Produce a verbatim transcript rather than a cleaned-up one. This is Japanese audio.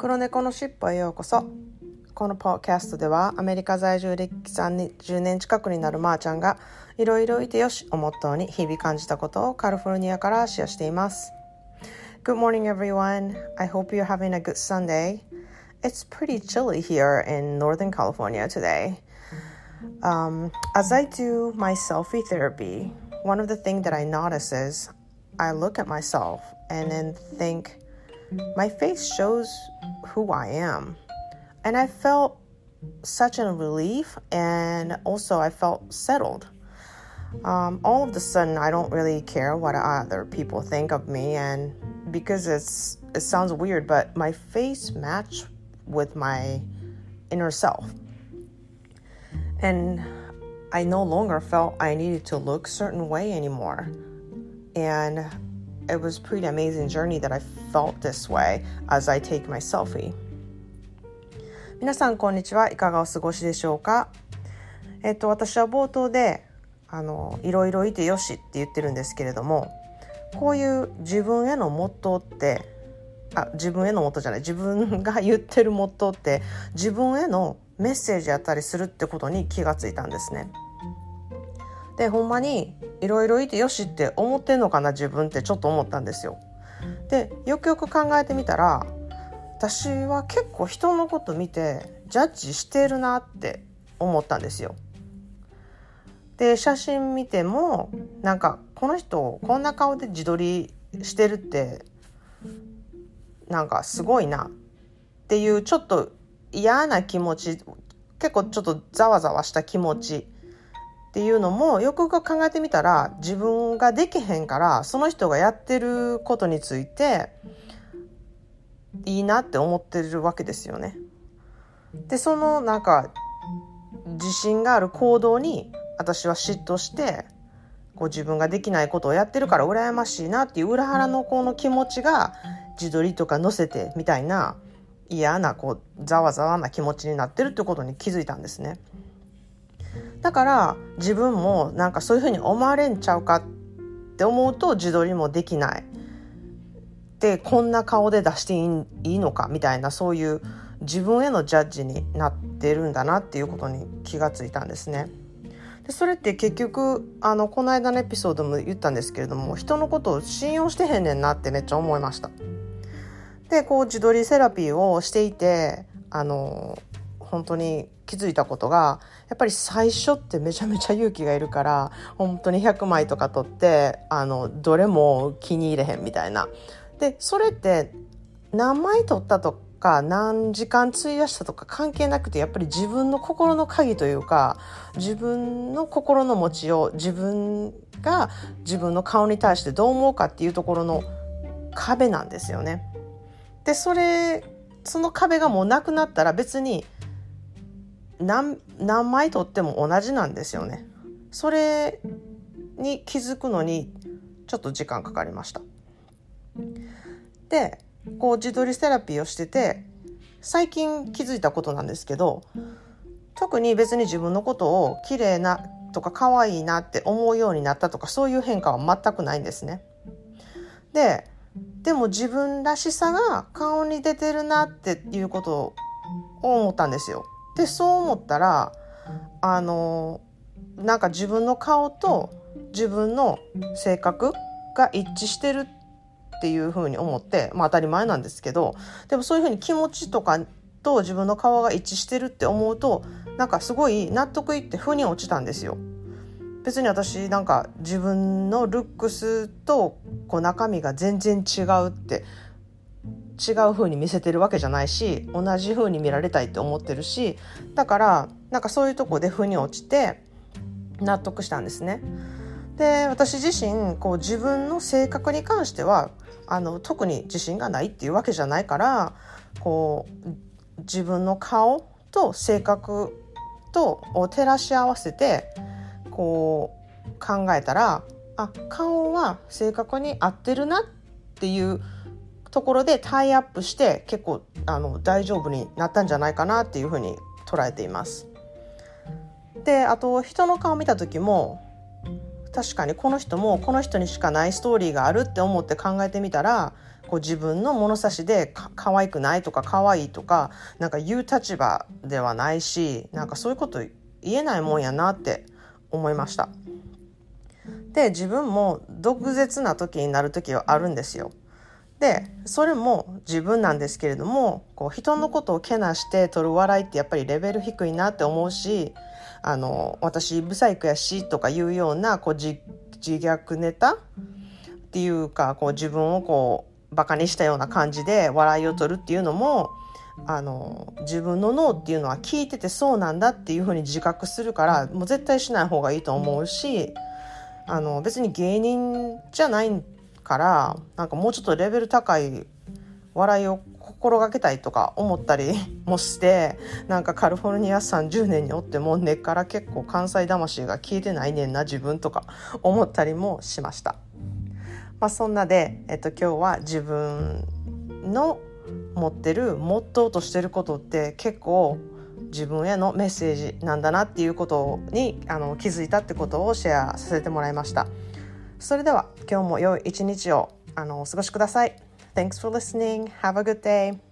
黒猫のしっぽへようこそ。このポッドキャストではアメリカ在住歴さんじゅうねん近くになるまーちゃんがいろいろいてよしをモットーに日々感じたことをカリフォルニアからシェアしています。 Good morning everyone. I hope you're having a good Sunday. It's pretty chilly here in Northern California today. Um, as I do my selfie therapy, one of the things that I notice is I look at myself and then think my face shows who I am. And I felt such a relief, and also I felt settled. Um, all of a sudden, I don't really care what other people think of me, and because it's it sounds weird, but my face matched with my inner self. And I no longer felt I needed to look a certain way anymore. And it was a pretty amazing journey that I felt this way as I take my selfie.皆さんこんにちは。いかがお過ごしでしょうか。えっと私は冒頭であのいろいろいてよしって言ってるんですけれども、こういう自分へのモットーってあ自分へのモットーじゃない自分が言ってるモットーって自分へのメッセージやったりするってことに気がついたんですね。でほんまにいろいろいてよしって思ってんのかな自分ってちょっと思ったんですよ。でよくよく考えてみたら、私は結構人のこと見てジャッジしてるなって思ったんですよ。で写真見てもなんかこの人こんな顔で自撮りしてるってなんかすごいなっていうちょっと嫌な気持ち、結構ちょっとざわざわした気持ちっていうのもよくよく考えてみたら、自分ができへんからその人がやってることについていいなって思ってるわけですよね。でそのなんか自信がある行動に私は嫉妬して、こう自分ができないことをやってるから羨ましいなっていう裏腹のこの気持ちが自撮りとか載せてみたいな嫌なこうざわざわな気持ちになってるってことに気づいたんですね。だから自分もなんかそういうふうに思われんちゃうかって思うと自撮りもできないで、こんな顔で出していいのかみたいな、そういう自分へのジャッジになってるんだなっていうことに気がついたんですね。でそれって結局あのこの間のエピソードも言ったんですけれども、人のことを信用してへんねんなってめっちゃ思いました。でこう自撮りセラピーをしていてあの本当に気づいたことが、やっぱり最初ってめちゃめちゃ勇気がいるから本当にひゃくまいとか撮ってあのどれも気に入れへんみたいな。でそれって何枚撮ったとか何時間費やしたとか関係なくて、やっぱり自分の心の鍵というか、自分の心の持ちよう、自分が自分の顔に対してどう思うかっていうところの壁なんですよね。でそれその壁がもうなくなったら別に 何, 何枚撮っても同じなんですよね。それに気づくのにちょっと時間かかりました。でこう自撮りセラピーをしてて最近気づいたことなんですけど、特に別に自分のことを綺麗なとか可愛いなって思うようになったとかそういう変化は全くないんですね。ででも自分らしさが顔に出てるなっていうことを思ったんですよ。でそう思ったらあのなんか自分の顔と自分の性格が一致してるってっていう風に思って、まあ、当たり前なんですけど、でもそういう風に気持ちとかと自分の顔が一致してるって思うとなんかすごい納得いって腑に落ちたんですよ。別に私なんか自分のルックスとこう中身が全然違うって違う風に見せてるわけじゃないし、同じ風に見られたいって思ってるし、だからなんかそういうとこで腑に落ちて納得したんですね。で私自身こう自分の性格に関してはあの特に自信がないっていうわけじゃないから、こう自分の顔と性格とを照らし合わせてこう考えたら、あ顔は性格に合ってるなっていうところでタイアップして結構あの大丈夫になったんじゃないかなっていうふうに捉えています。であと人の顔見た時も確かにこの人もこの人にしかないストーリーがあるって思って考えてみたら、こう自分の物差しで か, かわいくないとかかわいいとかなんか言う立場ではないし、なんかそういうこと言えないもんやなって思いました。で、自分も毒舌な時になる時はあるんですよ。で、それも自分なんですけれども、こう人のことをけなして取る笑いってやっぱりレベル低いなって思うし、あの私ブサイクやしとかいうようなこう 自, 自虐ネタっていうか、こう自分をこうバカにしたような感じで笑いを取るっていうのも、あの自分の脳っていうのは聞いててそうなんだっていうふうに自覚するから、もう絶対しない方がいいと思うし、あの別に芸人じゃないからなんかもうちょっとレベル高い笑いを心がけたいとか思ったりもして、なんかカリフォルニアさんじゅうねんにおっても根っから結構関西魂が消えてないねんな自分とか思ったりもしました。まあ、そんなで、えっと、今日は自分の持ってるモットーとしてることって結構自分へのメッセージなんだなっていうことにあの気づいたってことをシェアさせてもらいました。それでは今日も良い一日をあのお過ごしください。Thanks for listening. Have a good day.